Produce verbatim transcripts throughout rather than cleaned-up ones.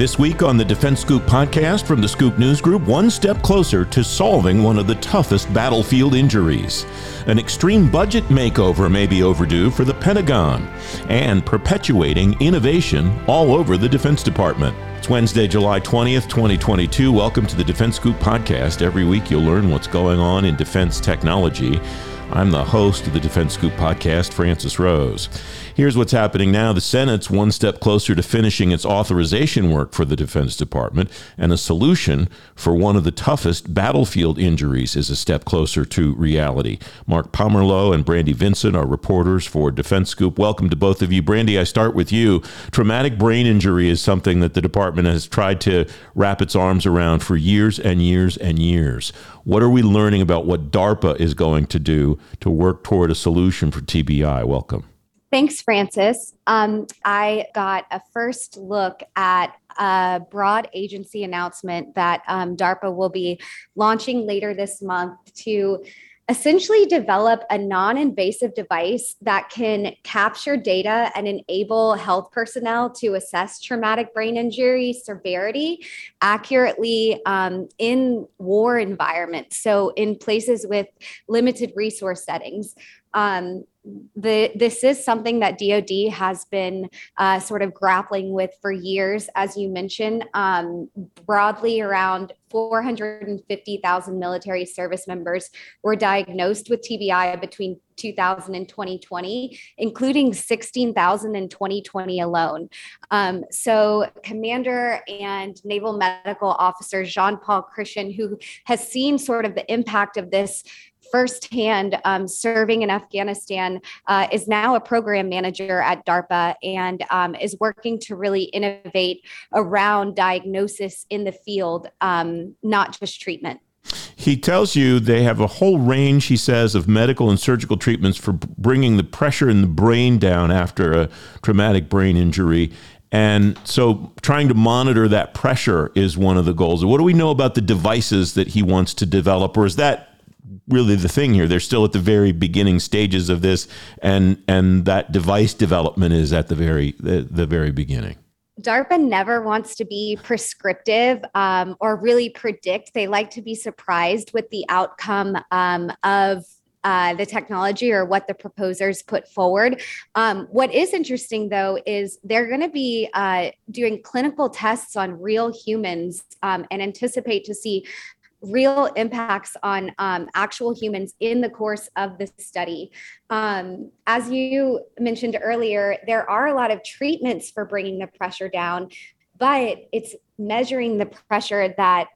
This week on the Defense Scoop podcast from the Scoop News Group, one step closer to solving one of the toughest battlefield injuries. An extreme budget makeover may be overdue for the Pentagon, and perpetuating innovation all over the Defense Department. It's Wednesday, July twentieth, twenty twenty-two. Welcome to the Defense Scoop podcast. Every week you'll learn what's going on in defense technology. I'm the host of the Defense Scoop podcast, Francis Rose. Here's what's happening now. The Senate's one step closer to finishing its authorization work for the Defense Department, and a solution for one of the toughest battlefield injuries is a step closer to reality. Mark Pomerleau and Brandi Vincent are reporters for Defense Scoop. Welcome to both of you. Brandi, I start with you. Traumatic brain injury is something that the Department has tried to wrap its arms around for years and years and years. What are we learning about what DARPA is going to do to work toward a solution for T B I? Welcome. Thanks, Francis. Um, I got a first look at a broad agency announcement that um, DARPA will be launching later this month to essentially develop a non-invasive device that can capture data and enable health personnel to assess traumatic brain injury severity accurately um, in war environments, so in places with limited resource settings. Um, the, this is something that D O D has been uh, sort of grappling with for years, as you mentioned, um, broadly around four hundred fifty thousand military service members were diagnosed with T B I between two thousand and twenty twenty, including sixteen thousand in twenty twenty alone. Um, so Commander and Naval Medical Officer Jean-Paul Christian, who has seen sort of the impact of this firsthand, um, serving in Afghanistan, uh, is now a program manager at DARPA and um, is working to really innovate around diagnosis in the field, um, not just treatment. He tells you they have a whole range, he says, of medical and surgical treatments for bringing the pressure in the brain down after a traumatic brain injury. And so trying to monitor that pressure is one of the goals. What do we know about the devices that he wants to develop, or is that really the thing here? They're still at the very beginning stages of this, and and that device development is at the very the, the very beginning. DARPA never wants to be prescriptive um, or really predict. They like to be surprised with the outcome um, of Uh, the technology or what the proposers put forward. Um, what is interesting, though, is they're going to be uh, doing clinical tests on real humans um, and anticipate to see real impacts on um, actual humans in the course of the study. Um, as you mentioned earlier, there are a lot of treatments for bringing the pressure down, but it's measuring the pressure that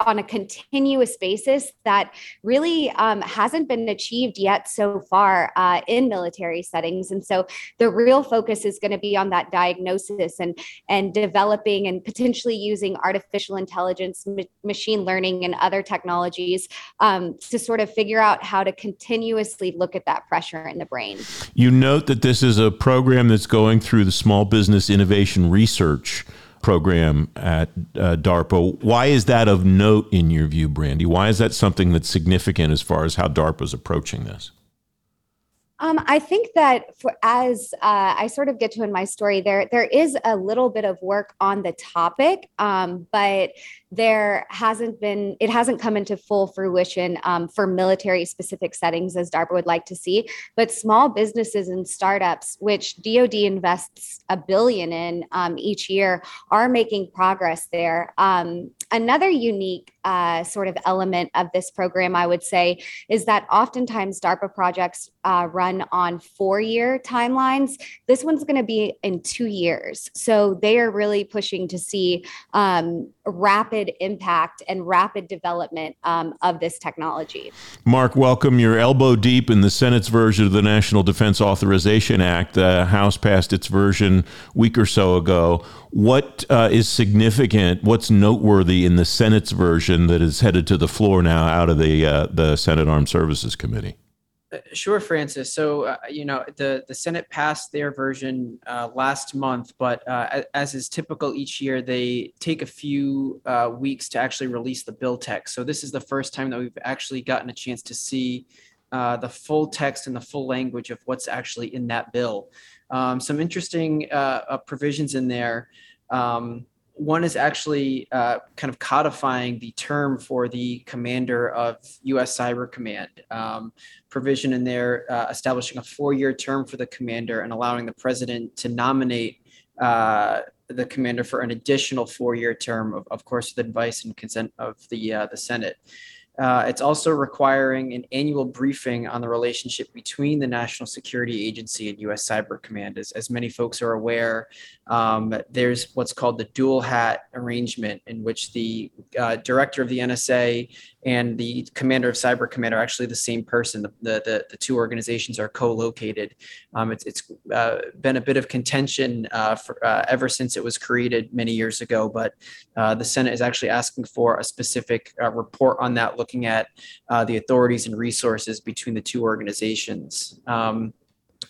on a continuous basis that really um, hasn't been achieved yet so far uh, in military settings. And so the real focus is going to be on that diagnosis and, and developing and potentially using artificial intelligence, ma- machine learning, and other technologies um, to sort of figure out how to continuously look at that pressure in the brain. You note that this is a program that's going through the Small Business Innovation Research program at uh, DARPA. Why is that of note in your view, Brandi? Why is that something that's significant as far as how DARPA's approaching this? Um, I think that for, as uh, I sort of get to in my story, there there is a little bit of work on the topic, um, but there hasn't been, it hasn't come into full fruition um, for military specific settings as DARPA would like to see. But small businesses and startups, which D O D invests a billion in um, each year, are making progress there. Um, another unique uh, sort of element of this program, I would say, is that oftentimes DARPA projects uh, run on four-year timelines. This one's going to be in two years. So they are really pushing to see um, rapid impact and rapid development um, of this technology. Mark, welcome. You're elbow deep in the Senate's version of the National Defense Authorization Act. The House passed its version a week or so ago. What uh, is significant, what's noteworthy in the Senate's version that is headed to the floor now out of the uh, the Senate Armed Services Committee? Sure, Francis. So, uh, you know, the, the Senate passed their version uh, last month, but uh, as is typical each year, they take a few uh, weeks to actually release the bill text. So this is the first time that we've actually gotten a chance to see uh, the full text and the full language of what's actually in that bill. Um, some interesting uh, uh, provisions in there. Um, One is actually uh, kind of codifying the term for the commander of U S. Cyber Command, um, provision in there uh, establishing a four-year term for the commander and allowing the president to nominate uh, the commander for an additional four-year term, of, of course, with advice and consent of the uh, the Senate. Uh, it's also requiring an annual briefing on the relationship between the National Security Agency and U S. Cyber Command. As, as many folks are aware, um, there's what's called the dual hat arrangement, in which the uh, director of the N S A and the commander of Cyber Command are actually the same person. The, the, the, the two organizations are co-located. Um, it's it's uh, been a bit of contention uh, for, uh, ever since it was created many years ago, but uh, the Senate is actually asking for a specific uh, report on that, looking at uh, the authorities and resources between the two organizations. Um,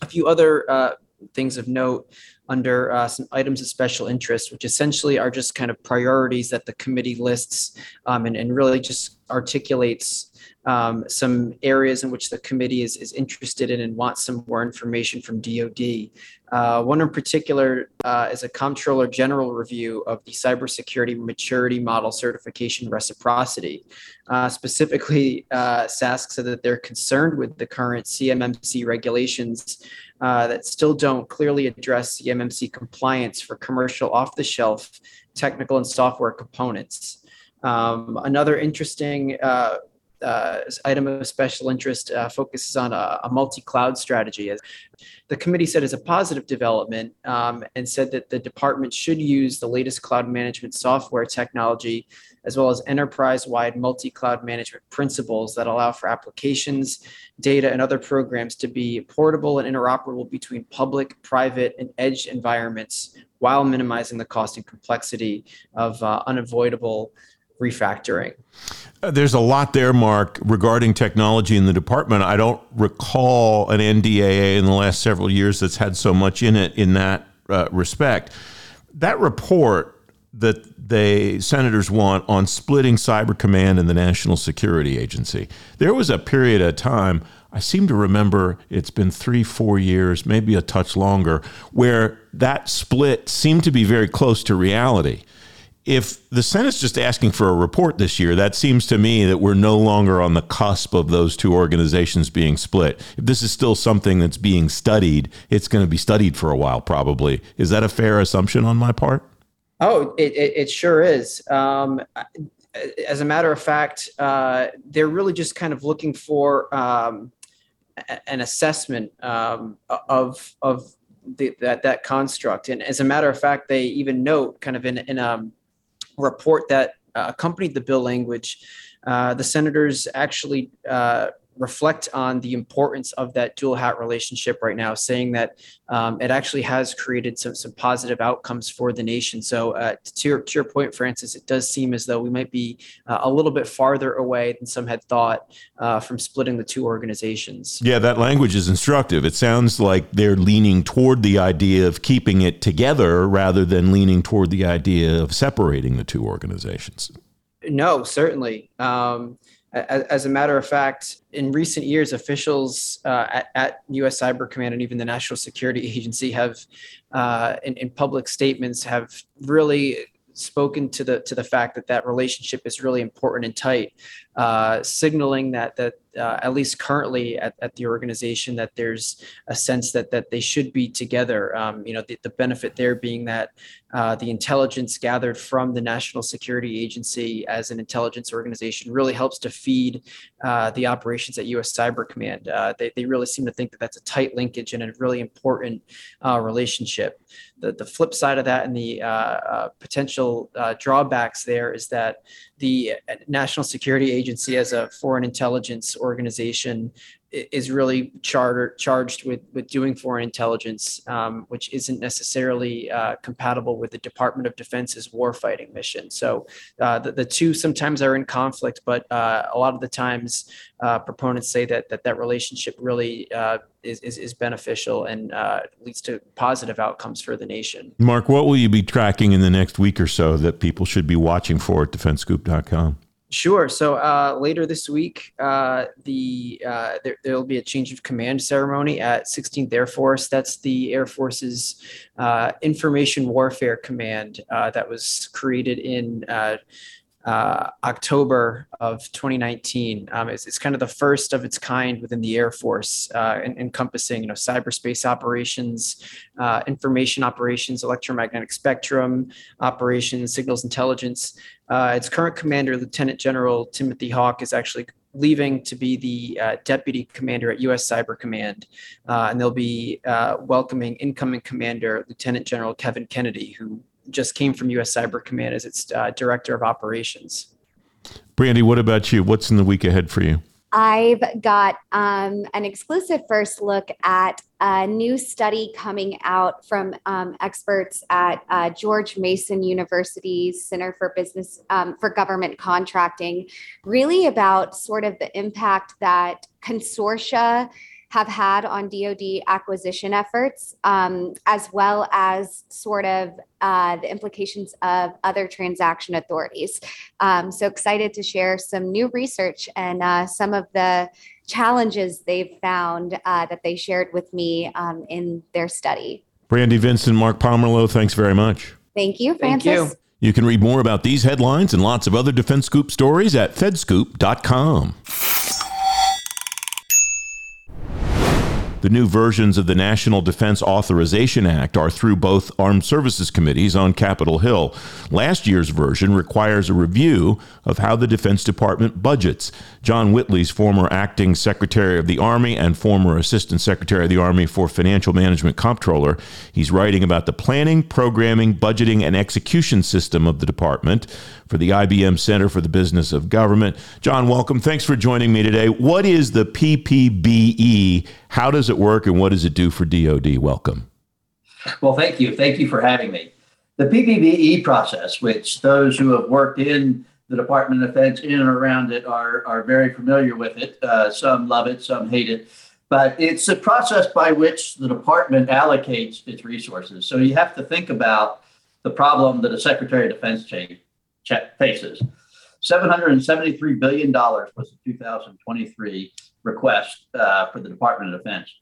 a few other uh, things of note under uh, some items of special interest, which essentially are just kind of priorities that the committee lists um, and, and really just articulates um, some areas in which the committee is, is interested in and wants some more information from D O D. Uh, one in particular uh, is a Comptroller General review of the Cybersecurity Maturity Model Certification Reciprocity. Uh, specifically, uh, S A S C said that they're concerned with the current C M M C regulations uh, that still don't clearly address C M M C compliance for commercial off-the-shelf technical and software components. Um, another interesting uh, uh, item of special interest uh, focuses on a, a multi-cloud strategy. The committee said is a positive development um, and said that the department should use the latest cloud management software technology, as well as enterprise-wide multi-cloud management principles that allow for applications, data, and other programs to be portable and interoperable between public, private, and edge environments while minimizing the cost and complexity of uh, unavoidable refactoring. Uh, there's a lot there, Mark, regarding technology in the department. I don't recall an N D A A in the last several years that's had so much in it in that uh, respect. That report that the senators want on splitting Cyber Command and the National Security Agency. There was a period of time, I seem to remember it's been three, four years, maybe a touch longer, where that split seemed to be very close to reality. If the Senate's just asking for a report this year, that seems to me that we're no longer on the cusp of those two organizations being split. If this is still something that's being studied, it's going to be studied for a while, probably. Is that a fair assumption on my part? Oh, it, it, it sure is. Um, as a matter of fact, uh, they're really just kind of looking for um, an assessment um, of of the, that that construct. And as a matter of fact, they even note kind of in, in a report that uh, accompanied the bill language, uh, the senators actually uh, reflect on the importance of that dual hat relationship right now, saying that um, it actually has created some some positive outcomes for the nation. So uh, to, your, to your point, Francis, it does seem as though we might be uh, a little bit farther away than some had thought uh, from splitting the two organizations. Yeah, that language is instructive. It sounds like they're leaning toward the idea of keeping it together rather than leaning toward the idea of separating the two organizations. No, certainly. Um, As a matter of fact, in recent years, officials uh, at, at U S. Cyber Command and even the National Security Agency have, uh, in, in public statements, have really spoken to the to the fact that that relationship is really important and tight, uh, signaling that that uh, at least currently at, at the organization that there's a sense that that they should be together. Um, you know, the, the benefit there being that uh, the intelligence gathered from the National Security Agency as an intelligence organization really helps to feed uh, the operations at U S. Cyber Command. Uh, they they really seem to think that that's a tight linkage and a really important uh, relationship. The the flip side of that and the uh, uh, potential Uh, drawbacks there is that the National Security Agency as a foreign intelligence organization is really charter, charged with, with doing foreign intelligence, um, which isn't necessarily uh, compatible with the Department of Defense's warfighting mission. So uh, the, the two sometimes are in conflict, but uh, a lot of the times uh, proponents say that that, that relationship really uh, is, is, is beneficial and uh, leads to positive outcomes for the nation. Mark, what will you be tracking in the next week or so that people should be watching for at defense scoop dot com? Sure. So uh, later this week, uh, the uh, there will be a change of command ceremony at sixteenth Air Force. That's the Air Force's uh, information warfare command uh, that was created in uh, uh, October of twenty nineteen. Um, it's, it's kind of the first of its kind within the Air Force, uh, en- encompassing you know cyberspace operations, uh, information operations, electromagnetic spectrum operations, signals intelligence. Uh, its current commander, Lieutenant General Timothy Hawk, is actually leaving to be the uh, deputy commander at U S. Cyber Command. Uh, and they'll be uh, welcoming incoming commander, Lieutenant General Kevin Kennedy, who just came from U S. Cyber Command as its uh, director of operations. Brandi, what about you? What's in the week ahead for you? I've got um, an exclusive first look at a new study coming out from um, experts at uh, George Mason University's Center for Business um, for Government Contracting, really about sort of the impact that consortia have had on D O D acquisition efforts, um, as well as sort of uh, the implications of other transaction authorities. Um, so excited to share some new research and uh, some of the challenges they've found uh, that they shared with me um, in their study. Brandi Vincent, Mark Pomerleau, thanks very much. Thank you, Francis. Thank you. You can read more about these headlines and lots of other Defense Scoop stories at fed scoop dot com. The new versions of the National Defense Authorization Act are through both Armed Services Committees on Capitol Hill. Last year's version requires a review of how the Defense Department budgets. John Whitley's former acting Secretary of the Army and former Assistant Secretary of the Army for Financial Management Comptroller, he's writing about the planning, programming, budgeting, and execution system of the department for the I B M Center for the Business of Government. John, welcome. Thanks for joining me today. What is the P P B E? How does it work and what does it do for D O D? Welcome. Well, thank you. Thank you for having me. The P P B E process, which those who have worked in the Department of Defense in and around it are, are very familiar with it. Uh, some love it, some hate it. But it's a process by which the department allocates its resources. So you have to think about the problem that a Secretary of Defense change faces. seven hundred seventy-three billion dollars was the two thousand twenty-three request uh, for the Department of Defense.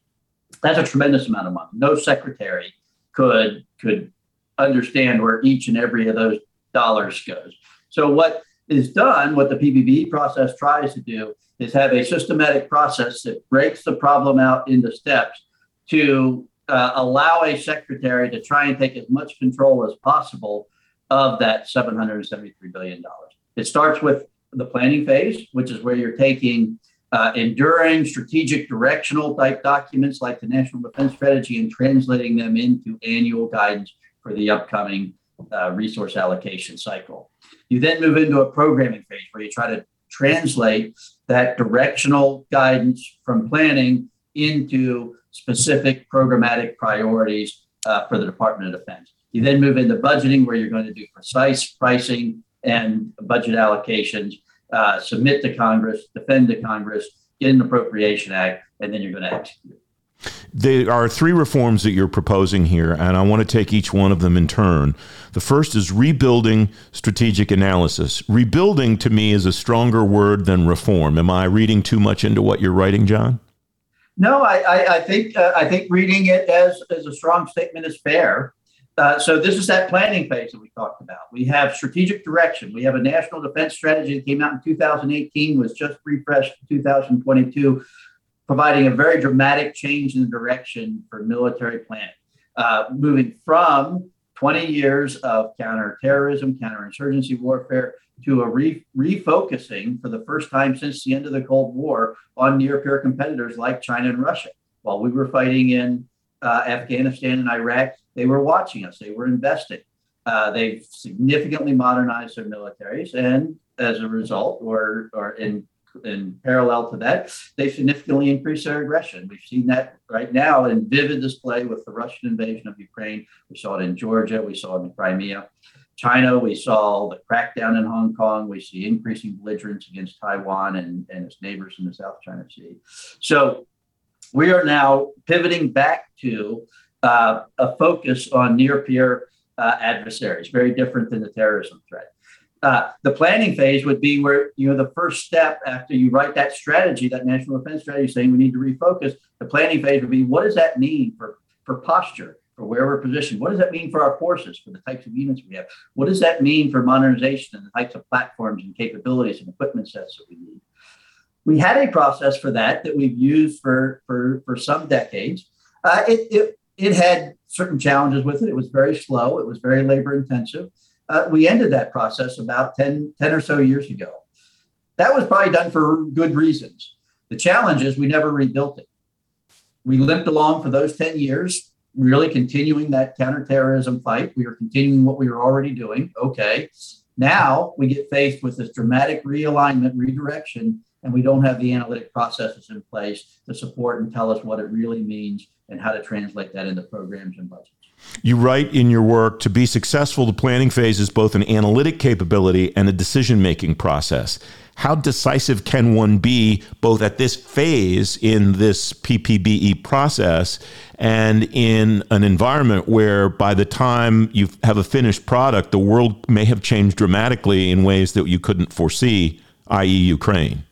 That's a tremendous amount of money. No secretary could could understand where each and every of those dollars goes. So what is done, what the P P B E process tries to do, is have a systematic process that breaks the problem out into steps to uh, allow a secretary to try and take as much control as possible of that seven hundred seventy-three billion dollars. It starts with the planning phase, which is where you're taking uh, enduring strategic directional type documents like the National Defense Strategy and translating them into annual guidance for the upcoming uh, resource allocation cycle. You then move into a programming phase where you try to translate that directional guidance from planning into specific programmatic priorities uh, for the Department of Defense. You then move into budgeting, where you're going to do precise pricing and budget allocations, uh, submit to Congress, defend to Congress, get an Appropriation Act, and then you're going to execute. There are three reforms that you're proposing here, and I want to take each one of them in turn. The first is rebuilding strategic analysis. Rebuilding, to me, is a stronger word than reform. Am I reading too much into what you're writing, John? No, I, I, I think uh, I think reading it as, as a strong statement is fair. Uh, so this is that planning phase that we talked about. We have strategic direction. We have a national defense strategy that came out in two thousand eighteen, was just refreshed in two thousand twenty-two, providing a very dramatic change in the direction for military planning, uh, moving from twenty years of counterterrorism, counterinsurgency warfare to a re- refocusing for the first time since the end of the Cold War on near-peer competitors like China and Russia. While we were fighting in uh, Afghanistan and Iraq, they were watching us. They were investing. Uh, they've significantly modernized their militaries. And as a result, or, or in, in parallel to that, they've significantly increased their aggression. We've seen that right now in vivid display with the Russian invasion of Ukraine. We saw it in Georgia. We saw it in Crimea. China, we saw the crackdown in Hong Kong. We see increasing belligerence against Taiwan and, and its neighbors in the South China Sea. So we are now pivoting back to Uh, a focus on near-peer uh, adversaries, very different than the terrorism threat. Uh, the planning phase would be where, you know, the first step after you write that strategy, that national defense strategy saying we need to refocus, the planning phase would be, what does that mean for, for posture, for where we're positioned? What does that mean for our forces, for the types of units we have? What does that mean for modernization and the types of platforms and capabilities and equipment sets that we need? We had a process for that that we've used for, for, for some decades. Uh, it, it, it had certain challenges with it. It was very slow. It was very labor intensive. Uh, we ended that process about ten, ten or so years ago. That was probably done for good reasons. The challenge is we never rebuilt it. We limped along for those ten years, really continuing that counterterrorism fight. We are continuing what we were already doing. Okay. Now we get faced with this dramatic realignment, redirection, and we don't have the analytic processes in place to support and tell us what it really means and how to translate that into programs and budgets. You write in your work, to be successful, the planning phase is both an analytic capability and a decision-making process. How decisive can one be both at this phase in this P P B E process and in an environment where by the time you have a finished product, the world may have changed dramatically in ways that you couldn't foresee, that is. Ukraine?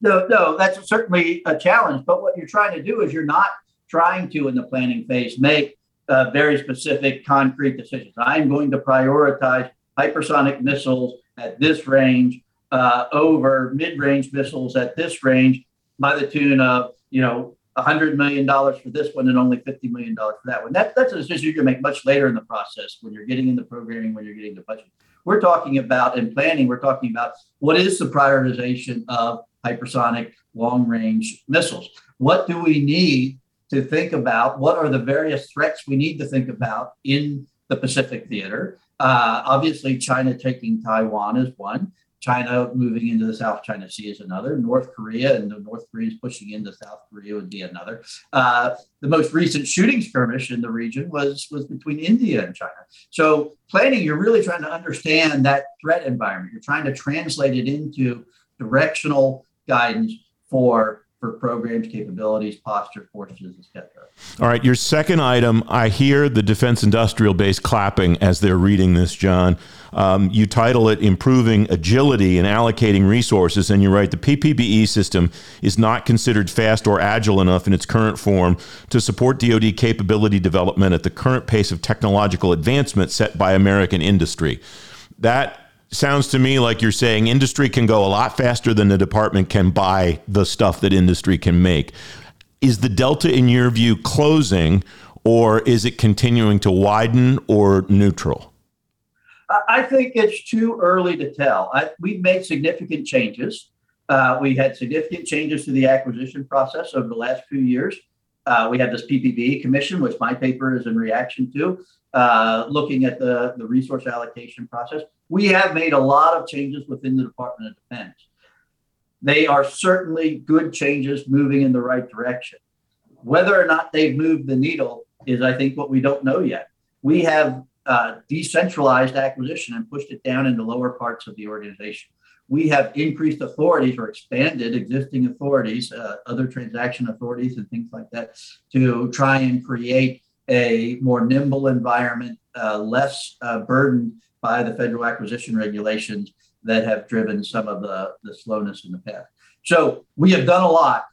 No, no, that's certainly a challenge. But what you're trying to do is you're not trying to, in the planning phase, make uh, very specific, concrete decisions. I'm going to prioritize hypersonic missiles at this range uh, over mid-range missiles at this range by the tune of, you know, one hundred million dollars for this one and only fifty million dollars for that one. That, that's a decision you can make much later in the process when you're getting into programming, when you're getting to budget. We're talking about, in planning, we're talking about what is the prioritization of hypersonic long-range missiles. What do we need to think about? What are the various threats we need to think about in the Pacific theater? Uh, obviously, China taking Taiwan is one. China moving into the South China Sea is another. North Korea and the North Koreans pushing into South Korea would be another. Uh, the most recent shooting skirmish in the region was, was between India and China. So planning, you're really trying to understand that threat environment. You're trying to translate it into directional guidance for for programs, capabilities, posture, forces, et cetera. All right, your second item, I hear the defense industrial base clapping as they're reading this, John. Um, you title it Improving Agility and Allocating Resources, and you write, the P P B E system is not considered fast or agile enough in its current form to support D O D capability development at the current pace of technological advancement set by American industry. That sounds to me like you're saying industry can go a lot faster than the department can buy the stuff that industry can make. Is the delta, in your view, closing, or is it continuing to widen or neutral? I think it's too early to tell. I, we've made significant changes. Uh, we had significant changes to the acquisition process over the last few years. Uh, we have this P P B E commission, which my paper is in reaction to, uh, looking at the, the resource allocation process. We have made a lot of changes within the Department of Defense. They are certainly good changes moving in the right direction. Whether or not they've moved the needle is, I think, what we don't know yet. We have uh, decentralized acquisition and pushed it down into lower parts of the organization. We have increased authorities or expanded existing authorities, uh, other transaction authorities and things like that, to try and create a more nimble environment, uh, less uh, burdened by the federal acquisition regulations that have driven some of the, the slowness in the past. So we have done a lot.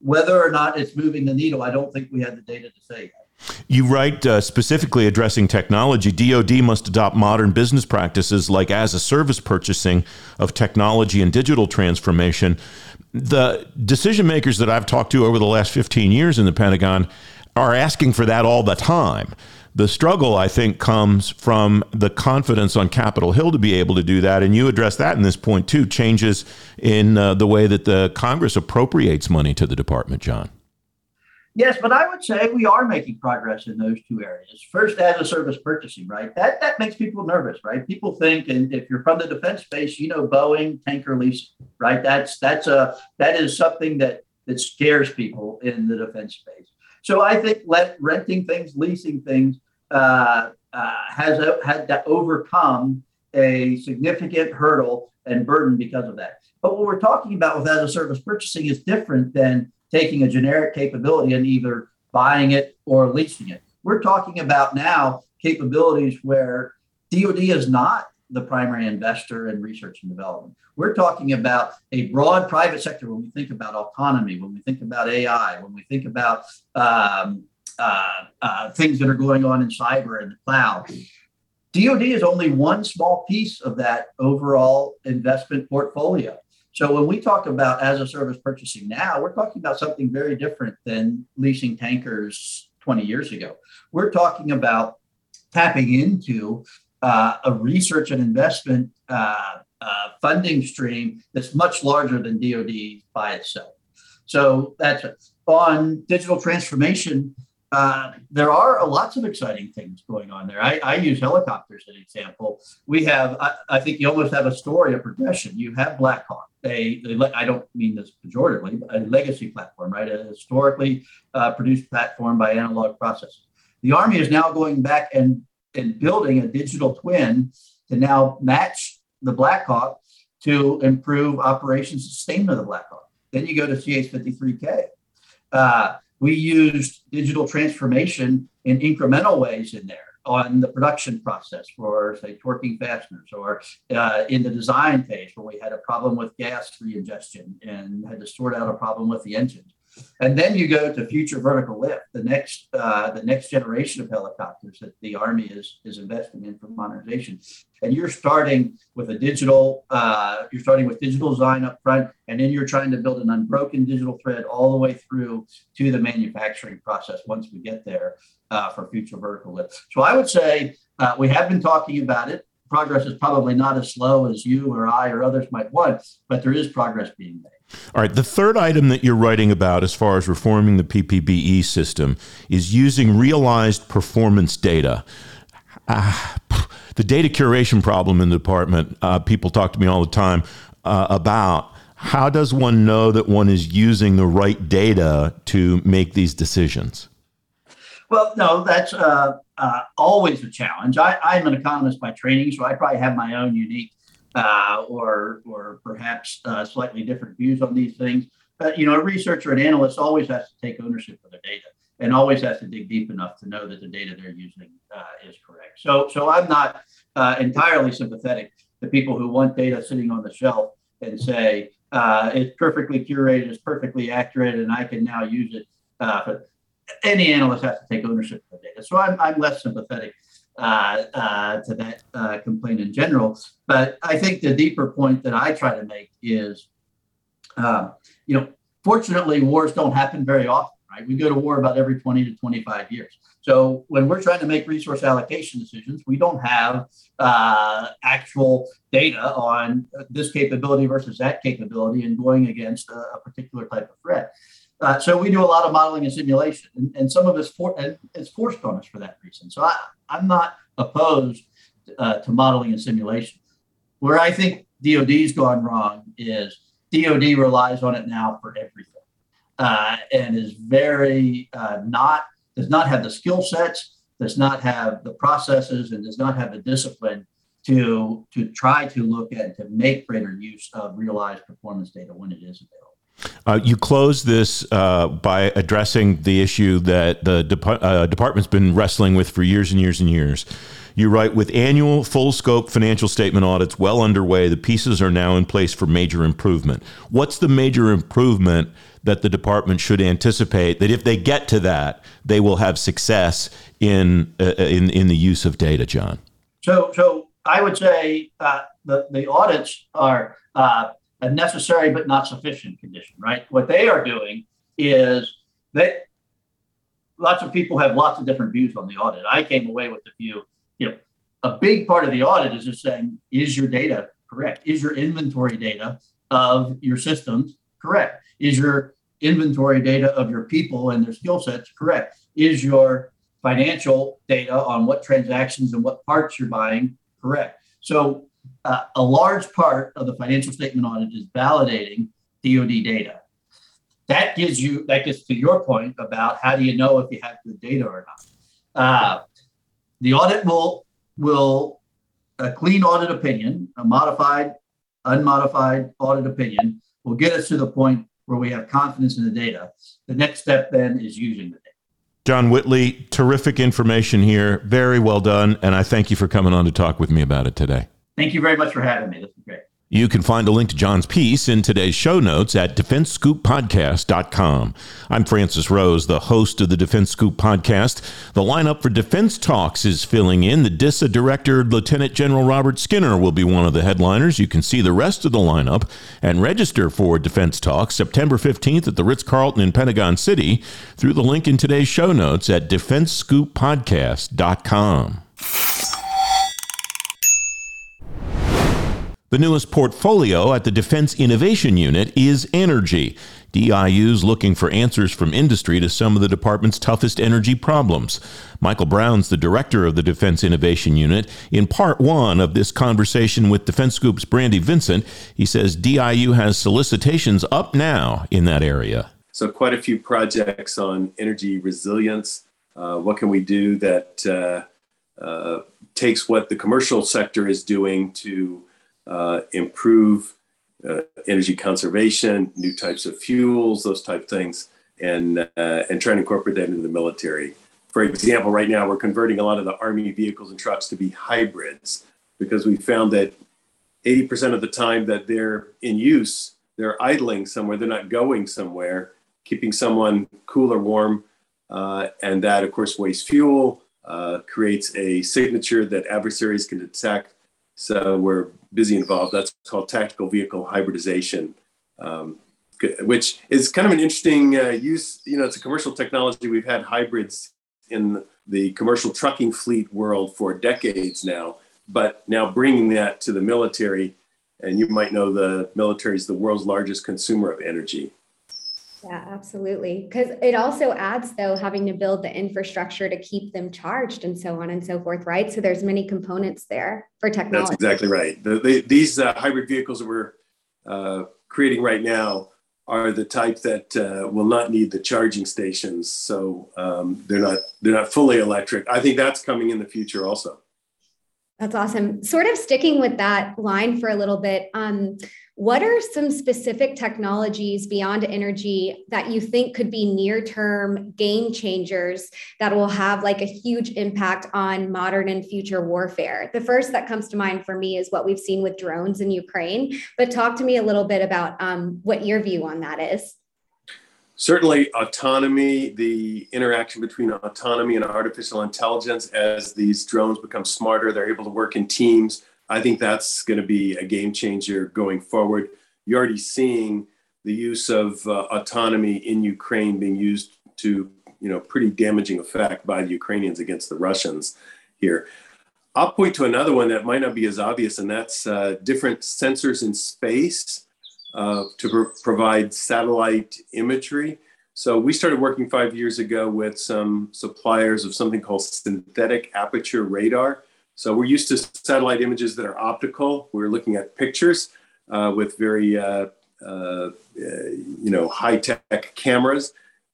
Whether or not it's moving the needle, I don't think we have the data to say that. You write uh, specifically addressing technology, D O D must adopt modern business practices like as-a-service purchasing of technology and digital transformation. The decision makers that I've talked to over the last fifteen years in the Pentagon are asking for that all the time. The struggle, I think, comes from the confidence on Capitol Hill to be able to do that. And you address that in this point, too, changes in uh, the way that the Congress appropriates money to the department, John. Yes, but I would say we are making progress in those two areas. First, as a service purchasing, right? That that makes people nervous, right? People think, and if you're from the defense space, you know, Boeing, tanker lease, right? That's that's a that is something that that scares people in the defense space. So I think let, renting things, leasing things, Uh, uh, has uh, had to overcome a significant hurdle and burden because of that. But what we're talking about with as-a-service purchasing is different than taking a generic capability and either buying it or leasing it. We're talking about now capabilities where D O D is not the primary investor in research and development. We're talking about a broad private sector when we think about autonomy, when we think about A I, when we think about um, uh, uh, things that are going on in cyber and the cloud. D O D is only one small piece of that overall investment portfolio. So when we talk about as a service purchasing now, we're talking about something very different than leasing tankers twenty years ago. We're talking about tapping into uh, a research and investment uh, uh, funding stream that's much larger than D O D by itself. So that's it. On digital transformation, Uh, there are lots of exciting things going on there. I, I use helicopters as an example. We have, I, I think you almost have a story of progression. You have Black Hawk. They, they, I don't mean this pejoratively, but a legacy platform, right? A historically uh, produced platform by analog processes. The Army is now going back and, and building a digital twin to now match the Black Hawk to improve operations sustainment of the Black Hawk. Then you go to C H fifty-three K. Uh, We used digital transformation in incremental ways in there on the production process for, say, torquing fasteners, or uh, in the design phase where we had a problem with gas re-ingestion and had to sort out a problem with the engines. And then you go to future vertical lift, the next uh, the next generation of helicopters that the Army is is investing in for modernization. And you're starting with a digital, uh, you're starting with digital design up front, and then you're trying to build an unbroken digital thread all the way through to the manufacturing process once we get there uh, for future vertical lift. So I would say uh, we have been talking about it. Progress is probably not as slow as you or I or others might want, but there is progress being made. All right. The third item that you're writing about as far as reforming the P P B E system is using realized performance data. Uh, the data curation problem in the department, uh, people talk to me all the time uh, about how does one know that one is using the right data to make these decisions? Well, no, that's uh, uh, always a challenge. I, I'm an economist by training, so I probably have my own unique Uh, or or perhaps uh, slightly different views on these things. But, you know, a researcher, an analyst always has to take ownership of their data and always has to dig deep enough to know that the data they're using uh, is correct. So so I'm not uh, entirely sympathetic to people who want data sitting on the shelf and say, uh, it's perfectly curated, it's perfectly accurate, and I can now use it. Uh, but any analyst has to take ownership of the data. So I'm, I'm less sympathetic Uh, uh, to that uh, complaint in general. But I think the deeper point that I try to make is, uh, you know, fortunately, wars don't happen very often, right? We go to war about every twenty to twenty-five years. So when we're trying to make resource allocation decisions, we don't have uh, actual data on this capability versus that capability and going against a, a particular type of threat. Uh, so we do a lot of modeling and simulation, and, and some of it's, for, and it's forced on us for that reason. So I, I'm not opposed uh, to modeling and simulation. Where I think D O D's gone wrong is D O D relies on it now for everything uh, and is very uh, not, does not have the skill sets, does not have the processes, and does not have the discipline to, to try to look at, to make greater use of realized performance data when it is available. Uh, you close this uh, by addressing the issue that the de- uh, department's been wrestling with for years and years and years. You write, with annual full-scope financial statement audits well underway, the pieces are now in place for major improvement. What's the major improvement that the department should anticipate that if they get to that, they will have success in uh, in, in the use of data, John? So, so I would say uh, the, the audits are... Uh, a necessary but not sufficient condition, right? What they are doing is that lots of people have lots of different views on the audit. I came away with the view, you know, a big part of the audit is just saying, is your data correct? Is your inventory data of your systems correct? Is your inventory data of your people and their skill sets correct? Is your financial data on what transactions and what parts you're buying correct? So Uh, a large part of the financial statement audit is validating D O D data. That gives you, that gets to your point about how do you know if you have good data or not. Uh, the audit will, will a clean audit opinion, a modified, unmodified audit opinion will get us to the point where we have confidence in the data. The next step then is using the data. John Whitley, terrific information here. Very well done. And I thank you for coming on to talk with me about it today. Thank you very much for having me. This was great. You can find a link to John's piece in today's show notes at defense scoop podcast dot com. I'm Francis Rose, the host of the Defense Scoop Podcast. The lineup for Defense Talks is filling in. The D I S A Director, Lieutenant General Robert Skinner, will be one of the headliners. You can see the rest of the lineup and register for Defense Talks September fifteenth at the Ritz-Carlton in Pentagon City through the link in today's show notes at defense scoop podcast dot com. The newest portfolio at the Defense Innovation Unit is energy. D I U's looking for answers from industry to some of the department's toughest energy problems. Michael Brown's the director of the Defense Innovation Unit. In part one of this conversation with Defense Scoop's Brandi Vincent, he says D I U has solicitations up now in that area. So quite a few projects on energy resilience. Uh, what can we do that uh, uh, takes what the commercial sector is doing to Uh, improve uh, energy conservation, new types of fuels, those type of things, and uh, and try to incorporate that into the military. For example, right now we're converting a lot of the Army vehicles and trucks to be hybrids because we found that eighty percent of the time that they're in use, they're idling somewhere, they're not going somewhere, keeping someone cool or warm, uh, and that, of course, wastes fuel, uh, creates a signature that adversaries can detect. So we're busy involved. That's called tactical vehicle hybridization, um, which is kind of an interesting uh, use. You know, it's a commercial technology. We've had hybrids in the commercial trucking fleet world for decades now, but now bringing that to the military, and you might know the military is the world's largest consumer of energy. Yeah, absolutely. Because it also adds, though, having to build the infrastructure to keep them charged and so on and so forth, right? So there's many components there for technology. That's exactly right. The, the, these uh, hybrid vehicles that we're uh, creating right now are the type that uh, will not need the charging stations. So um, they're not they're not fully electric. I think that's coming in the future also. That's awesome. Sort of sticking with that line for a little bit, um, what are some specific technologies beyond energy that you think could be near-term game changers that will have like a huge impact on modern and future warfare? The first that comes to mind for me is what we've seen with drones in Ukraine, but talk to me a little bit about um, what your view on that is. Certainly autonomy, the interaction between autonomy and artificial intelligence as these drones become smarter, they're able to work in teams. I think that's going to be a game changer going forward. You're already seeing the use of uh, autonomy in Ukraine being used to, you know, pretty damaging effect by the Ukrainians against the Russians here. I'll point to another one that might not be as obvious, and that's uh, different sensors in space. Uh, to pro- provide satellite imagery. So we started working five years ago with some suppliers of something called synthetic aperture radar. So we're used to satellite images that are optical. We're looking at pictures uh, with very, uh, uh, uh, you know, high-tech cameras.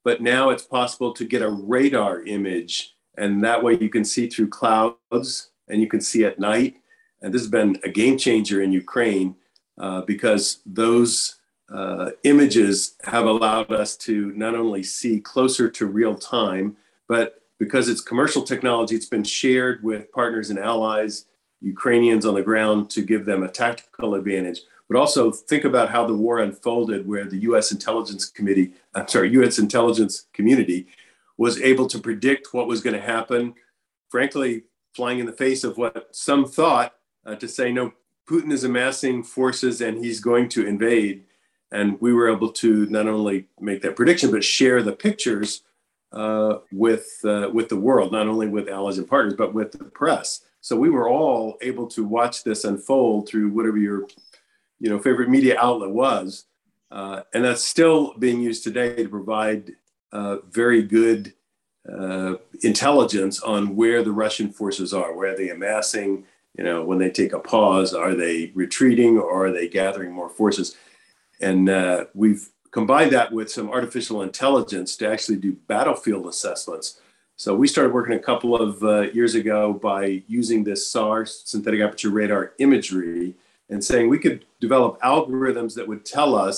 But now it's possible to get a radar image, and that way you can see through clouds and you can see at night. And this has been a game changer in Ukraine. Uh, because those uh, images have allowed us to not only see closer to real time, but because it's commercial technology, it's been shared with partners and allies, Ukrainians on the ground, to give them a tactical advantage. But also think about how the war unfolded, where the U S intelligence committee, I'm sorry, U S intelligence community was able to predict what was going to happen, frankly, flying in the face of what some thought uh, to say, no, Putin is amassing forces and he's going to invade. And we were able to not only make that prediction, but share the pictures uh, with uh, with the world, not only with allies and partners, but with the press. So we were all able to watch this unfold through whatever your you know, favorite media outlet was. Uh, and that's still being used today to provide uh, very good uh, intelligence on where the Russian forces are, where they're amassing. You know, when they take a pause, are they retreating or are they gathering more forces? And uh, we've combined that with some artificial intelligence to actually do battlefield assessments. So we started working a couple of uh, years ago by using this SARS, synthetic aperture radar imagery, and saying we could develop algorithms that would tell us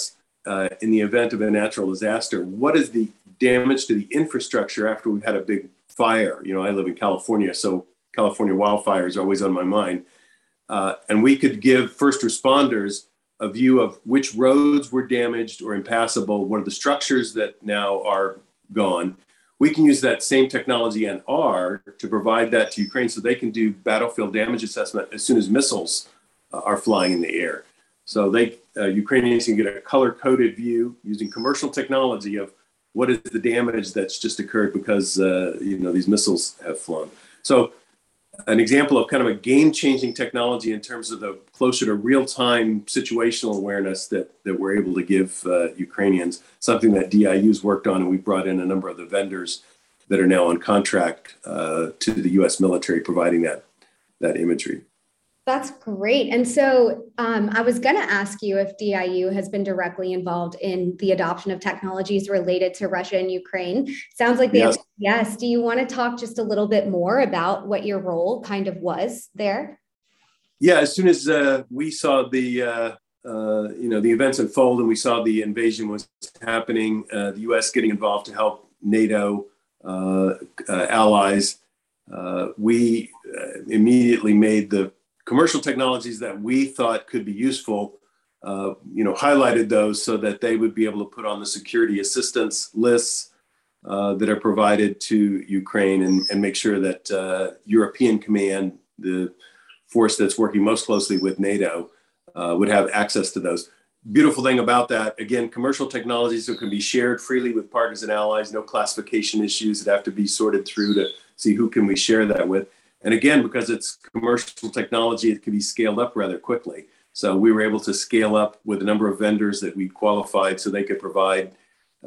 uh, in the event of a natural disaster, what is the damage to the infrastructure after we've had a big fire? You know, I live in California, so California wildfires are always on my mind. uh, and we could give first responders a view of which roads were damaged or impassable, what are the structures that now are gone. We can use that same technology and R to provide that to Ukraine so they can do battlefield damage assessment as soon as missiles uh, are flying in the air. So they, uh, Ukrainians can get a color-coded view using commercial technology of what is the damage that's just occurred because uh, you know these missiles have flown. So an example of kind of a game-changing technology in terms of the closer to real-time situational awareness that, that we're able to give uh, Ukrainians, something that D I U's worked on, and we brought in a number of the vendors that are now on contract uh, to the U S military providing that, that imagery. That's great. And so um, I was going to ask you if D I U has been directly involved in the adoption of technologies related to Russia and Ukraine. Sounds like they yes. Have, yes. Do you want to talk just a little bit more about what your role kind of was there? Yeah, as soon as uh, we saw the, uh, uh, you know, the events unfold and we saw the invasion was happening, uh, the U S getting involved to help NATO uh, uh, allies, uh, we uh, immediately made the commercial technologies that we thought could be useful, uh, you know, highlighted those so that they would be able to put on the security assistance lists uh, that are provided to Ukraine and, and make sure that uh, European Command, the force that's working most closely with NATO, uh, would have access to those. Beautiful thing about that, again, commercial technologies that can be shared freely with partners and allies, no classification issues that have to be sorted through to see who can we share that with. And again, because it's commercial technology, it can be scaled up rather quickly. So we were able to scale up with a number of vendors that we qualified so they could provide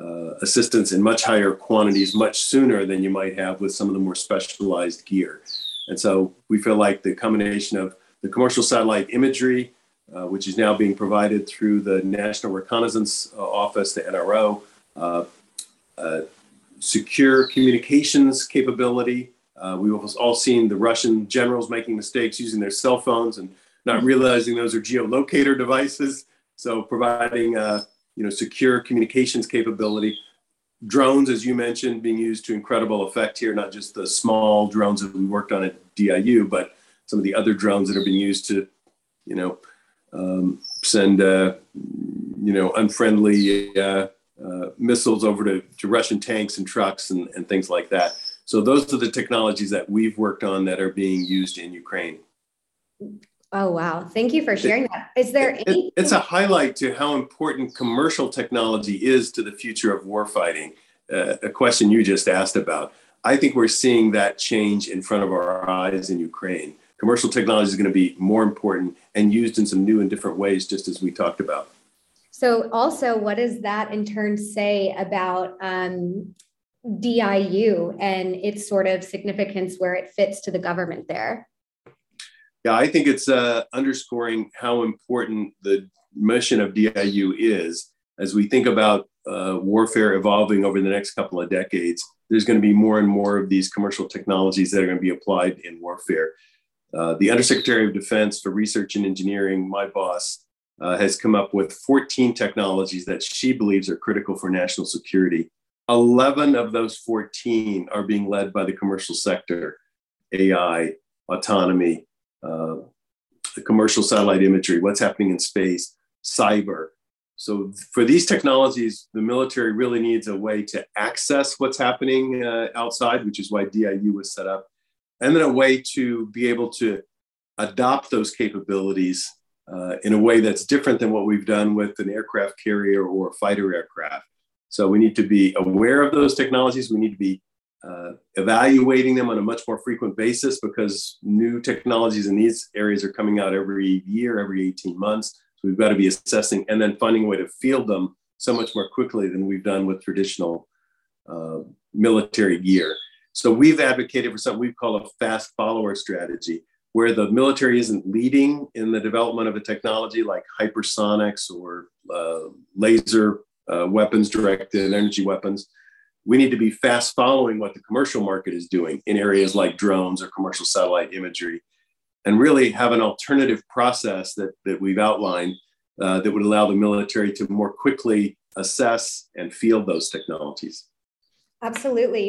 uh, assistance in much higher quantities much sooner than you might have with some of the more specialized gear. And so we feel like the combination of the commercial satellite imagery, uh, which is now being provided through the National Reconnaissance Office, the N R O, uh, uh, secure communications capability. Uh, we've all seen the Russian generals making mistakes using their cell phones and not realizing those are geolocator devices. So providing, uh, you know, secure communications capability. Drones, as you mentioned, being used to incredible effect here, not just the small drones that we worked on at D I U, but some of the other drones that are being used to, you know, um, send, uh, you know, unfriendly uh, uh, missiles over to, to Russian tanks and trucks and, and things like that. So those are the technologies that we've worked on that are being used in Ukraine. Oh, wow. Thank you for sharing it, that. Is there it, any? It's a highlight to how important commercial technology is to the future of warfighting, uh, a question you just asked about. I think we're seeing that change in front of our eyes in Ukraine. Commercial technology is going to be more important and used in some new and different ways, just as we talked about. So also, what does that in turn say about um, D I U and its sort of significance where it fits to the government there? Yeah, I think it's uh, underscoring how important the mission of D I U is. As we think about uh, warfare evolving over the next couple of decades, there's going to be more and more of these commercial technologies that are going to be applied in warfare. Uh, the Undersecretary of Defense for Research and Engineering, my boss, uh, has come up with fourteen technologies that she believes are critical for national security. eleven of those fourteen are being led by the commercial sector: A I, autonomy, uh, the commercial satellite imagery, what's happening in space, cyber. So for these technologies, the military really needs a way to access what's happening uh, outside, which is why D I U was set up, and then a way to be able to adopt those capabilities uh, in a way that's different than what we've done with an aircraft carrier or a fighter aircraft. So we need to be aware of those technologies. We need to be uh, evaluating them on a much more frequent basis because new technologies in these areas are coming out every year, every eighteen months. So we've got to be assessing and then finding a way to field them so much more quickly than we've done with traditional uh, military gear. So we've advocated for something we call a fast follower strategy, where the military isn't leading in the development of a technology like hypersonics or uh, laser Uh, weapons directed energy weapons. We need to be fast following what the commercial market is doing in areas like drones or commercial satellite imagery, and really have an alternative process that, that we've outlined uh, that would allow the military to more quickly assess and field those technologies. Absolutely.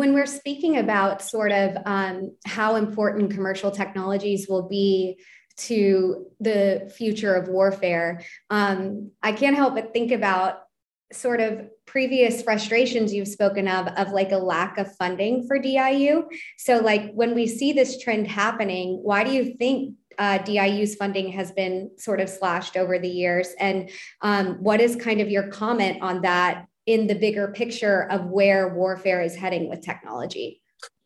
When we're speaking about sort of um, how important commercial technologies will be to the future of warfare, um, I can't help but think about sort of previous frustrations you've spoken of, of like a lack of funding for D I U. So like when we see this trend happening, why do you think uh, D I U's funding has been sort of slashed over the years? And um, what is kind of your comment on that in the bigger picture of where warfare is heading with technology?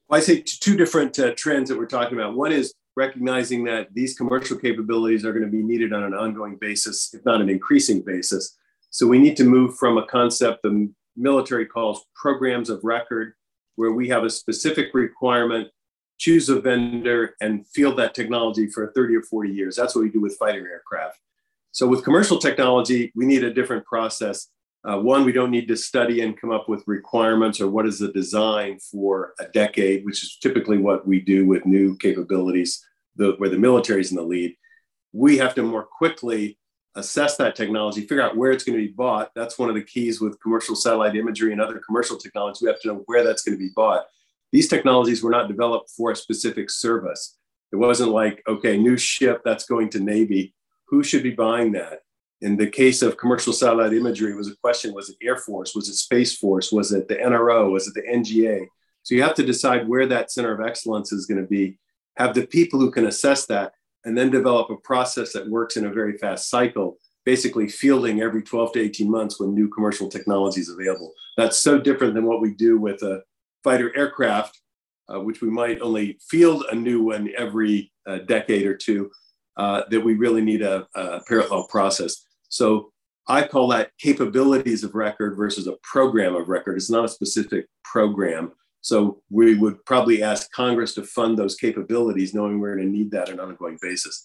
Well, I say two different uh, trends that we're talking about. One is recognizing that these commercial capabilities are going to be needed on an ongoing basis, if not an increasing basis. So we need to move from a concept the military calls programs of record, where we have a specific requirement, choose a vendor, and field that technology for thirty or forty years. That's what we do with fighter aircraft. So with commercial technology, we need a different process. Uh, one, we don't need to study and come up with requirements or what is the design for a decade, which is typically what we do with new capabilities, the, where the military is in the lead. We have to more quickly assess that technology, figure out where it's going to be bought. That's one of the keys with commercial satellite imagery and other commercial technologies. We have to know where that's going to be bought. These technologies were not developed for a specific service. It wasn't like, okay, new ship, that's going to Navy. Who should be buying that? In the case of commercial satellite imagery, it was a question, was it Air Force? Was it Space Force? Was it the N R O? Was it the N G A? So you have to decide where that center of excellence is going to be, have the people who can assess that, and then develop a process that works in a very fast cycle, basically fielding every twelve to eighteen months when new commercial technology is available. That's so different than what we do with a fighter aircraft, uh, which we might only field a new one every uh, decade or two, uh, that we really need a, a parallel process. So I call that capabilities of record versus a program of record. It's not a specific program. So we would probably ask Congress to fund those capabilities, knowing we're going to need that on an ongoing basis.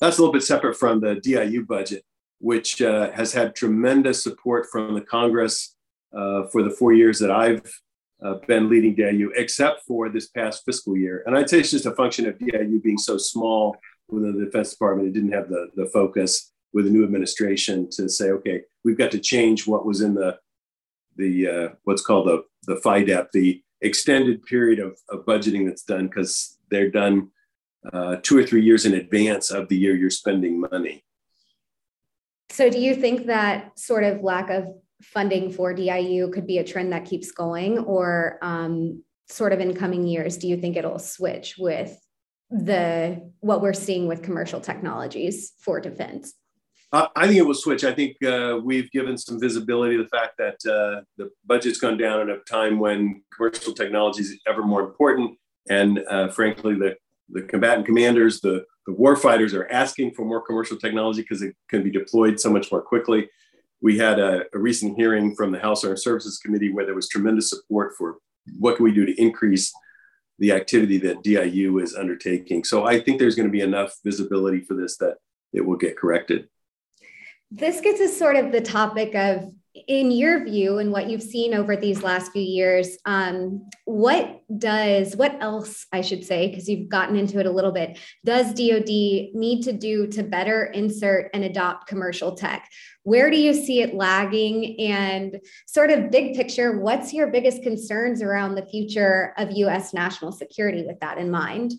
That's a little bit separate from the D I U budget, which uh, has had tremendous support from the Congress uh, for the four years that I've uh, been leading D I U, except for this past fiscal year. And I'd say it's just a function of D I U being so small within the Defense Department. It didn't have the, the focus with the new administration to say, okay, we've got to change what was in the, the uh, what's called the, the FYDAP, the extended period of, of budgeting that's done, because they're done uh, two or three years in advance of the year you're spending money. So do you think that sort of lack of funding for D I U could be a trend that keeps going, or um, sort of in coming years, do you think it'll switch with the what we're seeing with commercial technologies for defense? Uh, I think it will switch. I think uh, we've given some visibility to the fact that uh, the budget's gone down at a time when commercial technology is ever more important. And uh, frankly, the, the combatant commanders, the, the warfighters are asking for more commercial technology because it can be deployed so much more quickly. We had a, a recent hearing from the House Armed Services Committee where there was tremendous support for what can we do to increase the activity that D I U is undertaking. So I think there's going to be enough visibility for this that it will get corrected. This gets us sort of the topic of, in your view and what you've seen over these last few years, um, what does, what else I should say, because you've gotten into it a little bit, does D O D need to do to better insert and adopt commercial tech? Where do you see it lagging? And sort of big picture, what's your biggest concerns around the future of U S national security with that in mind?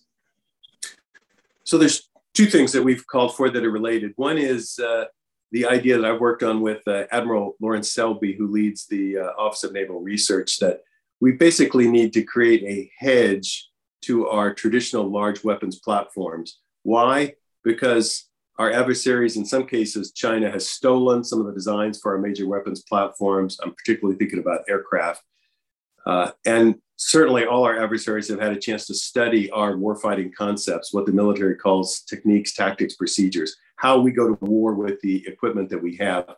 So there's two things that we've called for that are related. One is, uh, the idea that I've worked on with uh, Admiral Lawrence Selby, who leads the uh, Office of Naval Research, that we basically need to create a hedge to our traditional large weapons platforms. Why? Because our adversaries, in some cases, China has stolen some of the designs for our major weapons platforms. I'm particularly thinking about aircraft. Uh, and certainly all our adversaries have had a chance to study our warfighting concepts, what the military calls techniques, tactics, procedures, how we go to war with the equipment that we have.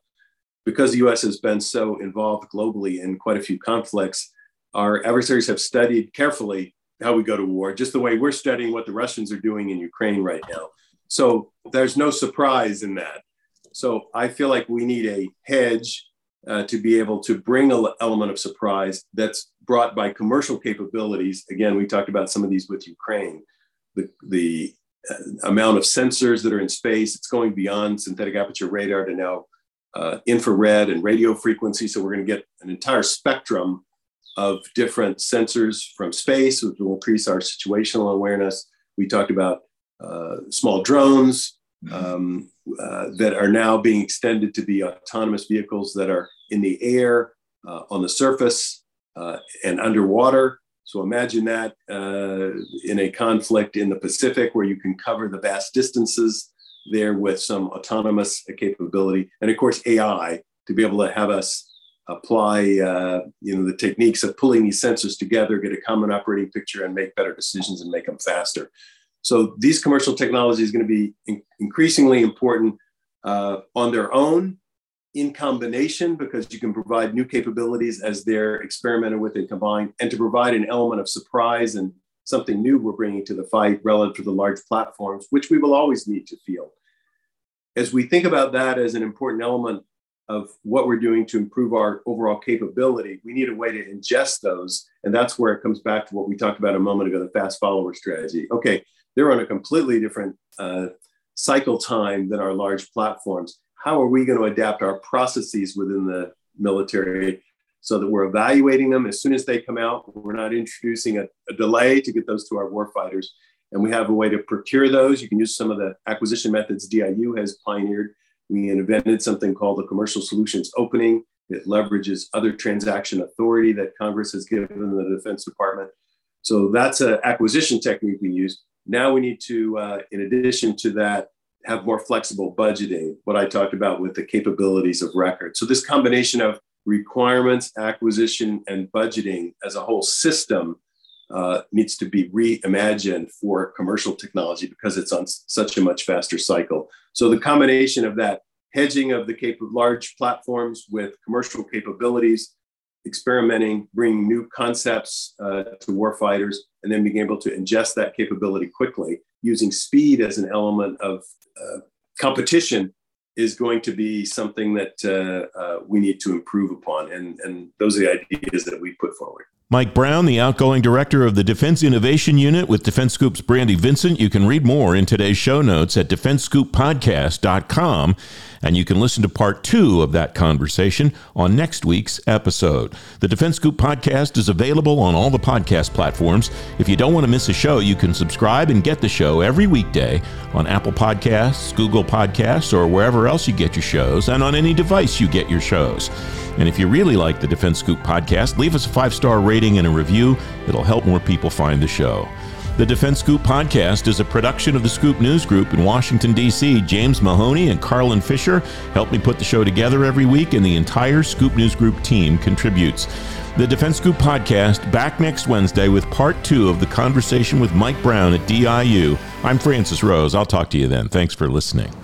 Because the U S has been so involved globally in quite a few conflicts, our adversaries have studied carefully how we go to war, just the way we're studying what the Russians are doing in Ukraine right now. So there's no surprise in that. So I feel like we need a hedge uh, to be able to bring an element of surprise that's brought by commercial capabilities. Again, we talked about some of these with Ukraine. The, the Uh, amount of sensors that are in space. It's going beyond synthetic aperture radar to now uh, infrared and radio frequency. So we're going to get an entire spectrum of different sensors from space, which will increase our situational awareness. We talked about uh, small drones um, uh, that are now being extended to be autonomous vehicles that are in the air, uh, on the surface, uh, and underwater. So imagine that uh, in a conflict in the Pacific, where you can cover the vast distances there with some autonomous capability. And of course, A I, to be able to have us apply uh, you know, the techniques of pulling these sensors together, get a common operating picture, and make better decisions and make them faster. So these commercial technologies are going to be in- increasingly important uh, on their own, in combination, because you can provide new capabilities as they're experimented with and combined, and to provide an element of surprise and something new we're bringing to the fight relative to the large platforms, which we will always need to field. As we think about that as an important element of what we're doing to improve our overall capability, we need a way to ingest those. And that's where it comes back to what we talked about a moment ago, the fast follower strategy. Okay, they're on a completely different uh, cycle time than our large platforms. How are we going to adapt our processes within the military so that we're evaluating them as soon as they come out? We're not introducing a, a delay to get those to our warfighters. And we have a way to procure those. You can use some of the acquisition methods D I U has pioneered. We invented something called the Commercial Solutions Opening. It leverages other transaction authority that Congress has given the Defense Department. So that's an acquisition technique we use. Now we need to, uh, in addition to that, have more flexible budgeting, what I talked about with the capabilities of record. So this combination of requirements, acquisition, and budgeting as a whole system uh, needs to be reimagined for commercial technology because it's on such a much faster cycle. So the combination of that hedging of the cap- large platforms with commercial capabilities, experimenting, bringing new concepts uh, to warfighters, and then being able to ingest that capability quickly using speed as an element of uh, competition is going to be something that uh, uh, we need to improve upon. And, and those are the ideas that we put forward. Mike Brown, the outgoing director of the Defense Innovation Unit with Defense Scoop's Brandi Vincent. You can read more in today's show notes at defense scoop podcast dot com, and you can listen to part two of that conversation on next week's episode. The Defense Scoop podcast is available on all the podcast platforms. If you don't want to miss a show, you can subscribe and get the show every weekday on Apple Podcasts, Google Podcasts, or wherever else you get your shows, and on any device you get your shows. And if you really like the Defense Scoop podcast, leave us a five-star rating and a review. It'll help more people find the show. The Defense Scoop podcast is a production of the Scoop News Group in Washington, D C James Mahoney and Carlin Fisher help me put the show together every week, and the entire Scoop News Group team contributes. The Defense Scoop podcast, back next Wednesday with part two of the conversation with Mike Brown at D I U. I'm Francis Rose. I'll talk to you then. Thanks for listening.